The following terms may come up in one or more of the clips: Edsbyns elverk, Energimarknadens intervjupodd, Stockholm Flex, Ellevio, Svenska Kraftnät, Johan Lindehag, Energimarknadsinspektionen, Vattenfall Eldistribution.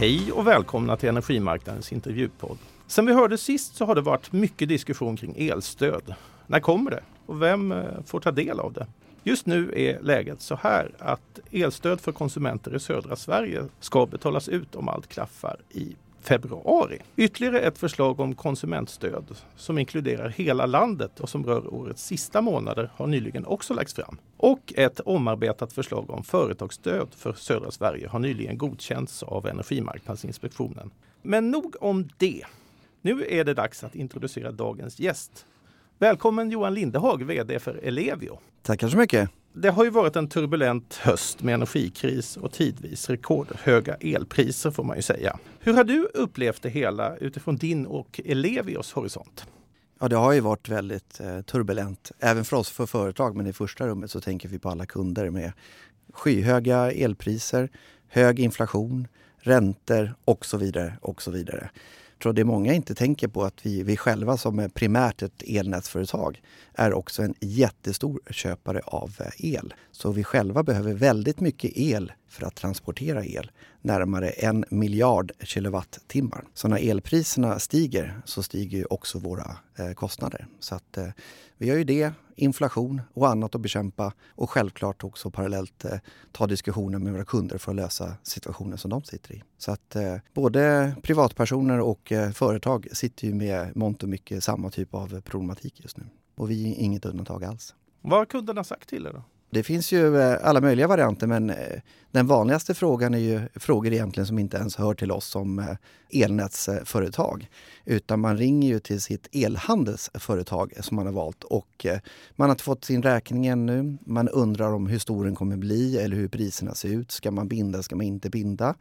Hej och välkomna till Energimarknadens intervjupodd. Sen vi hörde sist så har det varit mycket diskussion kring elstöd. När kommer det? Och vem får ta del av det? Just nu är läget så här att elstöd för konsumenter i södra Sverige ska betalas ut om allt klaffar i februari. Ytterligare ett förslag om konsumentstöd som inkluderar hela landet och som rör årets sista månader har nyligen också lagts fram. Och ett omarbetat förslag om företagsstöd för södra Sverige har nyligen godkänts av Energimarknadsinspektionen. Men nog om det. Nu är det dags att introducera dagens gäst. Välkommen Johan Lindehag, vd för Ellevio. Tackar så mycket. Det har ju varit en turbulent höst med energikris och tidvis rekordhöga elpriser får man ju säga. Hur har du upplevt det hela utifrån din och Ellevios horisont? Ja, det har ju varit väldigt turbulent. Även för oss för företag, men i första rummet så tänker vi på alla kunder med skyhöga elpriser, hög inflation, räntor och så vidare och så vidare. Jag tror det många inte tänker på att vi själva som är primärt ett elnätsföretag är också en jättestor köpare av el. Så vi själva behöver väldigt mycket el för att transportera el, närmare 1 miljard kilowattimmar. Så när elpriserna stiger så stiger ju också våra kostnader. Så att vi gör ju det, inflation och annat att bekämpa och självklart också parallellt ta diskussioner med våra kunder för att lösa situationen som de sitter i. Så att både privatpersoner och företag sitter ju med mångt och mycket samma typ av problematik just nu. Och vi är inget undantag alls. Vad har kunderna sagt till er då? Det finns ju alla möjliga varianter, men den vanligaste frågan är ju frågor egentligen som inte ens hör till oss som elnätsföretag. Utan man ringer ju till sitt elhandelsföretag som man har valt och man har inte fått sin räkning ännu. Man undrar om hur stor den kommer bli eller hur priserna ser ut. Ska man binda, ska man inte binda?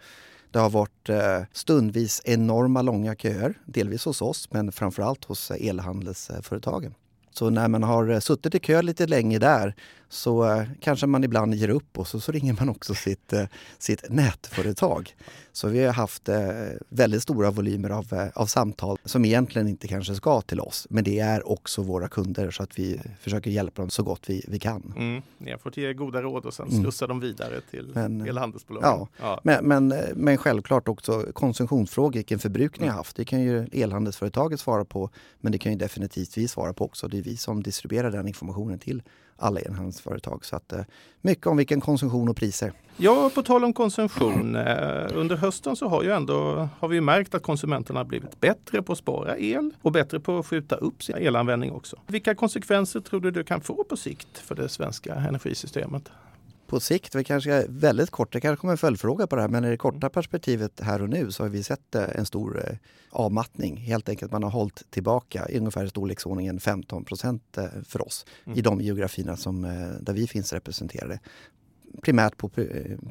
Det har varit stundvis enorma långa köer, delvis hos oss men framförallt hos elhandelsföretagen. Så när man har suttit i kö lite länge där så kanske man ibland ger upp och så ringer man också sitt nätföretag. Så vi har haft väldigt stora volymer av samtal som egentligen inte kanske ska till oss. Men det är också våra kunder så att vi försöker hjälpa dem så gott vi kan. Mm. Ni får ge goda råd och sen slussa dem vidare till elhandelsbolagen. Ja. Men självklart också konsumtionsfrågor, vilken förbrukning har haft. Det kan ju elhandelsföretaget svara på, men det kan ju definitivt vi svara på också. Det är vi som distribuerar den informationen till alla elhandelsföretag. Så att, mycket om vilken konsumtion och priser. Ja, på tal om konsumtion. Under hösten så har vi märkt att konsumenterna har blivit bättre på att spara el och bättre på att skjuta upp sin elanvändning också. Vilka konsekvenser tror du kan få på sikt för det svenska energisystemet? På sikt, vi kanske är väldigt kort, det kanske kommer en följdfråga på det här, men i det korta perspektivet här och nu så har vi sett en stor avmattning. Helt enkelt man har hållit tillbaka i ungefär storleksordningen 15% för oss i de geografierna där vi finns representerade. Primärt på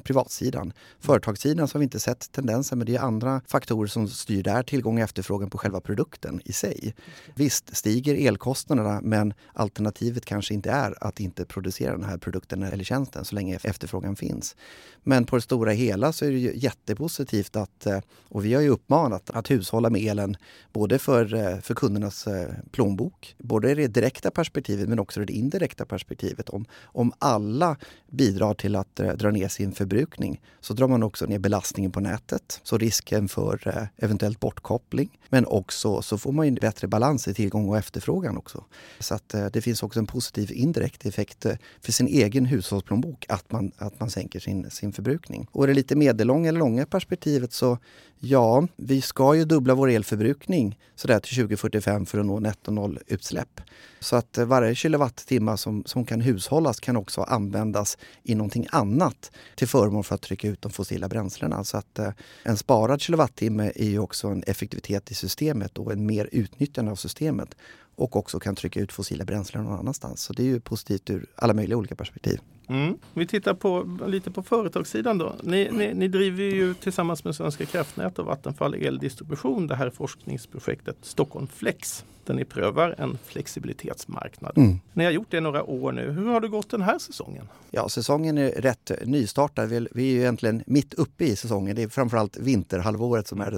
privatsidan. Företagssidan så har vi inte sett tendenser, men det är andra faktorer som styr där, tillgång och efterfrågan på själva produkten i sig. Visst stiger elkostnaderna, men alternativet kanske inte är att inte producera den här produkten eller tjänsten så länge efterfrågan finns. Men på det stora hela så är det ju jättepositivt att, och vi har ju uppmanat att hushålla med elen både för kundernas plånbok, både i det direkta perspektivet men också det indirekta perspektivet. Om alla bidrar till att dra ner sin förbrukning så drar man också ner belastningen på nätet. Så risken för eventuellt bortkoppling. Men också så får man ju en bättre balans i tillgång och efterfrågan också. Så att det finns också en positiv indirekt effekt för sin egen hushållsplånbok att man sänker sin förbrukning. Och det lite medellånga eller långa perspektivet så ja, vi ska ju dubbla vår elförbrukning sådär till 2045 för att nå netto noll utsläpp. Så att varje kilowattimme som kan hushållas kan också användas i någonting annat till förmån för att trycka ut de fossila bränslena. Så att en sparad kilowattimme är ju också en effektivitet i systemet och en mer utnyttjande av systemet och också kan trycka ut fossila bränslen någon annanstans. Så det är ju positivt ur alla möjliga olika perspektiv. Mm. Vi tittar lite på företagssidan då. Ni driver ju tillsammans med Svenska Kraftnät och Vattenfall Eldistribution det här forskningsprojektet Stockholm Flex, där ni prövar en flexibilitetsmarknad. Mm. Ni har gjort det några år nu. Hur har det gått den här säsongen? Ja, säsongen är rätt nystartad. Vi är ju egentligen mitt uppe i säsongen. Det är framförallt vinterhalvåret som är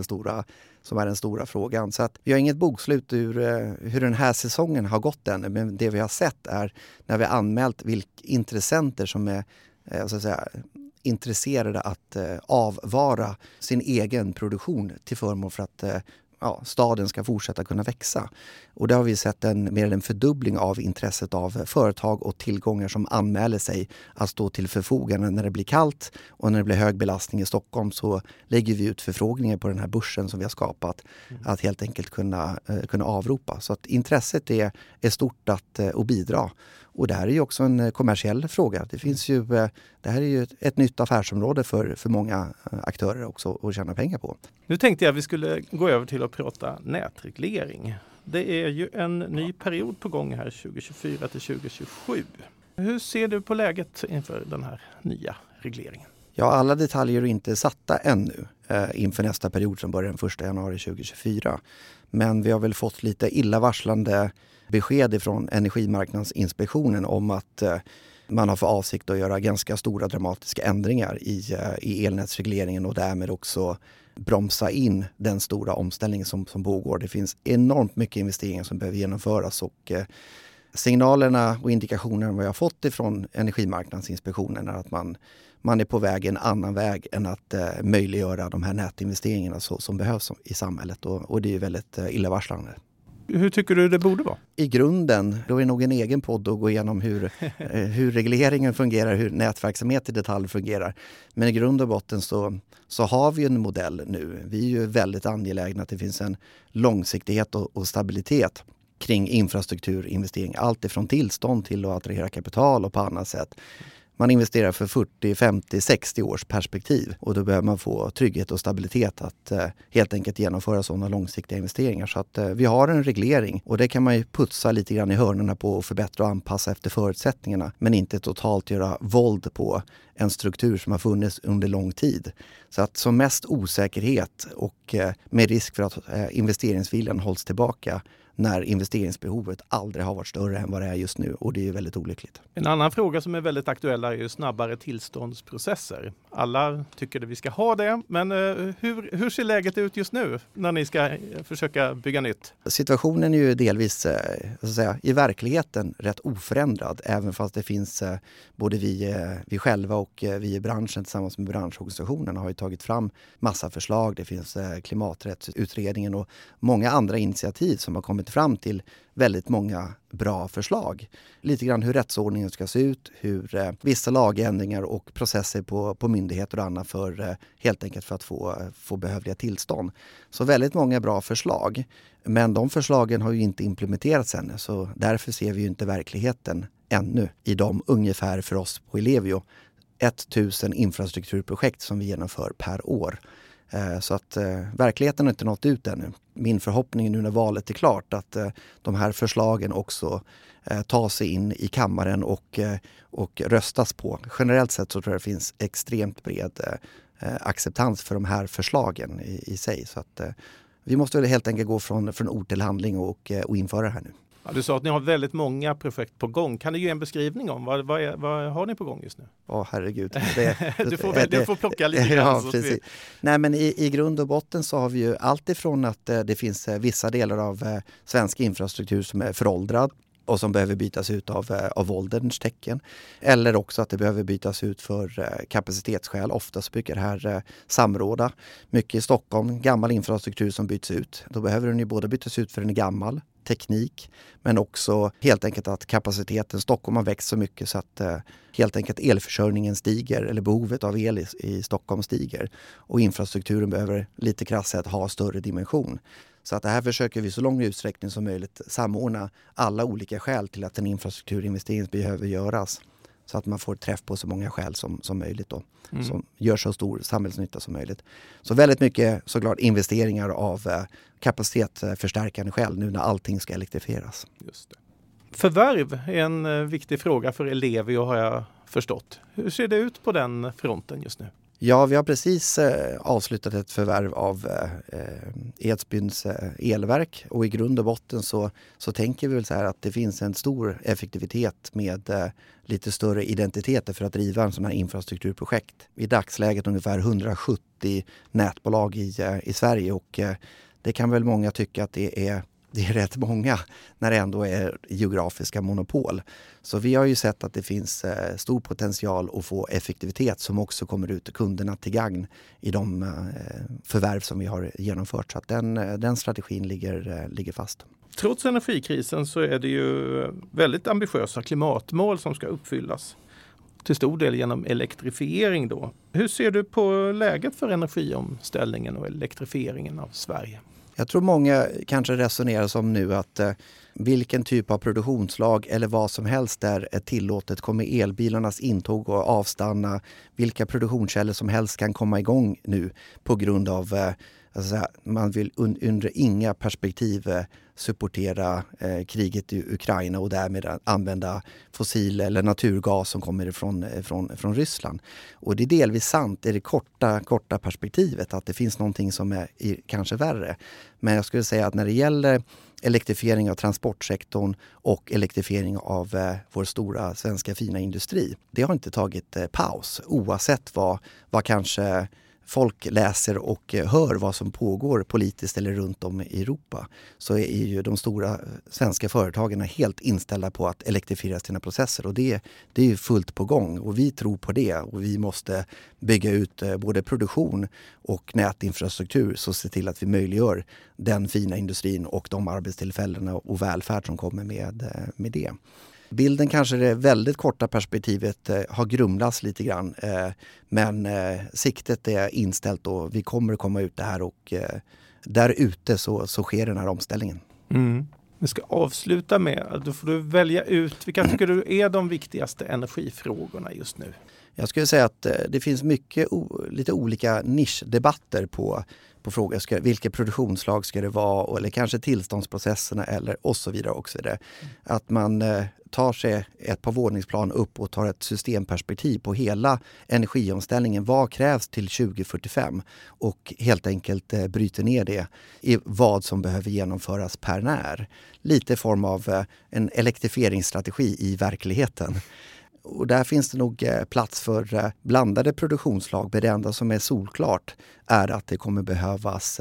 den stora frågan. Så att vi har inget bokslut hur den här säsongen har gått än. Men det vi har sett är när vi har anmält vilka intressenter som är så att säga, intresserade att avvara sin egen produktion till förmån för att staden ska fortsätta kunna växa. Och där har vi sett mer än en fördubbling av intresset av företag och tillgångar som anmäler sig att stå till förfogande när det blir kallt, och när det blir hög belastning i Stockholm så lägger vi ut förfrågningar på den här börsen som vi har skapat att helt enkelt kunna avropa. Så att intresset är stort att bidra. Och det här är ju också en kommersiell fråga. Det här är ju ett nytt affärsområde för många aktörer också att tjäna pengar på. Nu tänkte jag att vi skulle gå över till att prata nätreglering. Det är ju en ny period på gång här 2024 till 2027. Hur ser du på läget inför den här nya regleringen? Ja, alla detaljer är inte satta ännu inför nästa period som börjar den 1 januari 2024. Men vi har väl fått lite illavarslande besked från Energimarknadsinspektionen om att man har för avsikt att göra ganska stora dramatiska ändringar i elnätsregleringen och därmed också bromsa in den stora omställningen som pågår. Det finns enormt mycket investeringar som behöver genomföras, och signalerna och indikationerna vi har fått ifrån Energimarknadsinspektionen är att man är på väg en annan väg än att möjliggöra de här nätinvesteringarna som behövs i samhället, och det är ju väldigt illavarslande. Hur tycker du det borde vara? I grunden, då är det nog en egen podd att gå igenom hur regleringen fungerar, hur nätverksamhet i detalj fungerar. Men i grund och botten så har vi en modell nu. Vi är ju väldigt angelägna att det finns en långsiktighet och stabilitet kring infrastrukturinvestering. Allt ifrån tillstånd till att attrahera kapital och på annat sätt. Man investerar för 40, 50, 60 års perspektiv, och då behöver man få trygghet och stabilitet att helt enkelt genomföra sådana långsiktiga investeringar. Så att vi har en reglering, och det kan man ju putsa lite grann i hörnorna på och förbättra och anpassa efter förutsättningarna, men inte totalt göra våld på en struktur som har funnits under lång tid. Så att som mest osäkerhet och med risk för att investeringsviljan hålls tillbaka när investeringsbehovet aldrig har varit större än vad det är just nu, och det är ju väldigt olyckligt. En annan fråga som är väldigt aktuell är ju snabbare tillståndsprocesser. Alla tycker att vi ska ha det, men hur ser läget ut just nu när ni ska försöka bygga nytt? Situationen är ju delvis så att säga, i verkligheten rätt oförändrad, även fast det finns både vi själva och vi i branschen tillsammans med branschorganisationerna har ju tagit fram massa förslag. Det finns klimaträttsutredningen och många andra initiativ som har kommit fram till väldigt många bra förslag. Lite grann hur rättsordningen ska se ut, hur vissa lagändringar och processer på myndigheter och annat för helt enkelt för att få behövliga tillstånd. Så väldigt många bra förslag, men de förslagen har ju inte implementerats ännu, så därför ser vi ju inte verkligheten ännu i de ungefär för oss på Ellevio 1000 infrastrukturprojekt som vi genomför per år. Så att verkligheten har inte nått ut ännu. Min förhoppning nu när valet är klart att de här förslagen också tar sig in i kammaren och röstas på. Generellt sett så tror jag det finns extremt bred acceptans för de här förslagen i sig. Så att vi måste väl helt enkelt gå från ord till handling och införa det här nu. Ja, du sa att ni har väldigt många projekt på gång. Kan du ge en beskrivning om vad har ni på gång just nu? Åh, herregud. Du får plocka lite grann. Ja, precis. Nej, men i grund och botten så har vi ju allt ifrån att det finns vissa delar av svensk infrastruktur som är föråldrad och som behöver bytas ut av ålderns tecken. Eller också att det behöver bytas ut för kapacitetsskäl. Oftast brukar det här samråda. Mycket i Stockholm, gammal infrastruktur som byts ut. Då behöver den ju både bytas ut för den är gammal, teknik, men också helt enkelt att kapaciteten, Stockholm har växt så mycket så att helt enkelt elförsörjningen stiger, eller behovet av el i Stockholm stiger, och infrastrukturen behöver lite krasst sett ha större dimension. Så att det här försöker vi så lång utsträckning som möjligt samordna alla olika skäl till att en infrastrukturinvestering behöver göras, så att man får träff på så många skäl som möjligt då, som gör så stor samhällsnytta som möjligt. Så väldigt mycket såklart investeringar av kapacitetsförstärkande skäl nu när allting ska elektrifieras. Just det. Förvärv är en viktig fråga för Ellevio har jag förstått. Hur ser det ut på den fronten just nu? Ja, vi har precis avslutat ett förvärv av Edsbyns elverk, och i grund och botten så tänker vi väl så här att det finns en stor effektivitet med lite större identiteter för att driva en sån här infrastrukturprojekt. I dagsläget ungefär 170 nätbolag i Sverige, och det kan väl många tycka att det är det är rätt många när det ändå är geografiska monopol. Så vi har ju sett att det finns stor potential att få effektivitet som också kommer ut kunderna till gagn i de förvärv som vi har genomfört. Så att den strategin ligger fast. Trots energikrisen så är det ju väldigt ambitiösa klimatmål som ska uppfyllas. Till stor del genom elektrifiering då. Hur ser du på läget för energiomställningen och elektrifieringen av Sverige? Jag tror många kanske resonerar som nu att vilken typ av produktionslag eller vad som helst där är tillåtet, kommer elbilarnas intåg att avstanna. Vilka produktionskällor som helst kan komma igång nu på grund av man vill under inga perspektiv supportera kriget i Ukraina och därmed använda fossil eller naturgas som kommer från Ryssland. Och det är delvis sant i det korta perspektivet att det finns någonting som är kanske värre. Men jag skulle säga att när det gäller elektrifiering av transportsektorn och elektrifiering av vår stora svenska fina industri, det har inte tagit paus oavsett vad kanske folk läser och hör vad som pågår politiskt eller runt om i Europa, så är ju de stora svenska företagen helt inställda på att elektrifiera sina processer, och det är ju fullt på gång, och vi tror på det, och vi måste bygga ut både produktion och nätinfrastruktur så se till att vi möjliggör den fina industrin och de arbetstillfällena och välfärd som kommer med det. Bilden kanske i det väldigt korta perspektivet har grumlats lite grann, men siktet är inställt och vi kommer att komma ut det här, och där ute så sker den här omställningen. Mm. Vi ska avsluta med, då får du välja ut, vilka tycker du är de viktigaste energifrågorna just nu? Jag skulle säga att det finns mycket lite olika nischdebatter på frågor. Vilka produktionsslag ska det vara, eller kanske tillståndsprocesserna eller och så vidare och så vidare. Att man tar sig ett par våningsplan upp och tar ett systemperspektiv på hela energiomställningen. Vad krävs till 2045? Och helt enkelt bryter ner det i vad som behöver genomföras per när. Lite form av en elektrifieringsstrategi i verkligheten. Och där finns det nog plats för blandade produktionslag. Men det enda som är solklart är att det kommer behövas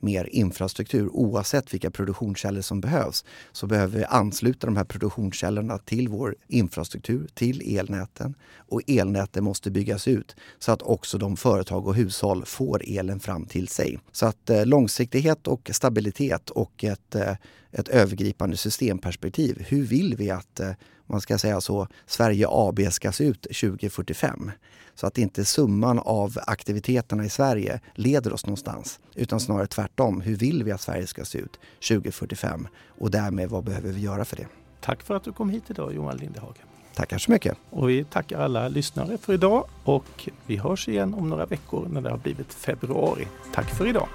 mer infrastruktur. Oavsett vilka produktionskällor som behövs så behöver vi ansluta de här produktionskällorna till vår infrastruktur, till elnäten. Och elnäten måste byggas ut så att också de företag och hushåll får elen fram till sig. Så att långsiktighet och stabilitet och ett övergripande systemperspektiv. Hur vill vi att man ska säga så, Sverige AB ska se ut 2045? Så att inte summan av aktiviteterna i Sverige leder oss någonstans, utan snarare tvärtom. Hur vill vi att Sverige ska se ut 2045? Och därmed, vad behöver vi göra för det? Tack för att du kom hit idag, Johan Lindehag. Tackar så mycket. Och vi tackar alla lyssnare för idag, och vi hörs igen om några veckor när det har blivit februari. Tack för idag.